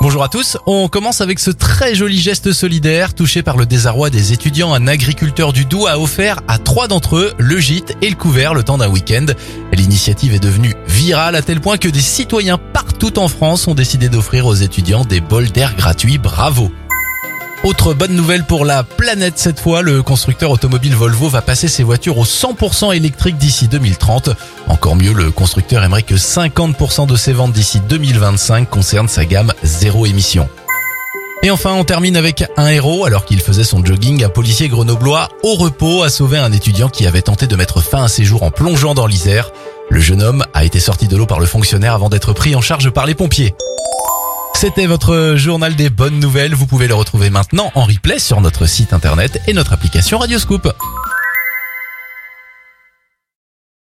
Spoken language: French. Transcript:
Bonjour à tous, on commence avec ce très joli geste solidaire. Touché par le désarroi des étudiants, un agriculteur du Doubs a offert à 3 d'entre eux le gîte et le couvert le temps d'un week-end. L'initiative est devenue virale à tel point que des citoyens partout en France ont décidé d'offrir aux étudiants des bols d'air gratuits. Bravo! Autre bonne nouvelle pour la planète cette fois, le constructeur automobile Volvo va passer ses voitures au 100% électrique d'ici 2030. Encore mieux, le constructeur aimerait que 50% de ses ventes d'ici 2025 concernent sa gamme zéro émission. Et enfin, on termine avec un héros. Alors qu'il faisait son jogging, un policier grenoblois au repos a sauvé un étudiant qui avait tenté de mettre fin à ses jours en plongeant dans l'Isère. Le jeune homme a été sorti de l'eau par le fonctionnaire avant d'être pris en charge par les pompiers. C'était votre journal des bonnes nouvelles. Vous pouvez le retrouver maintenant en replay sur notre site internet et notre application Radioscoop.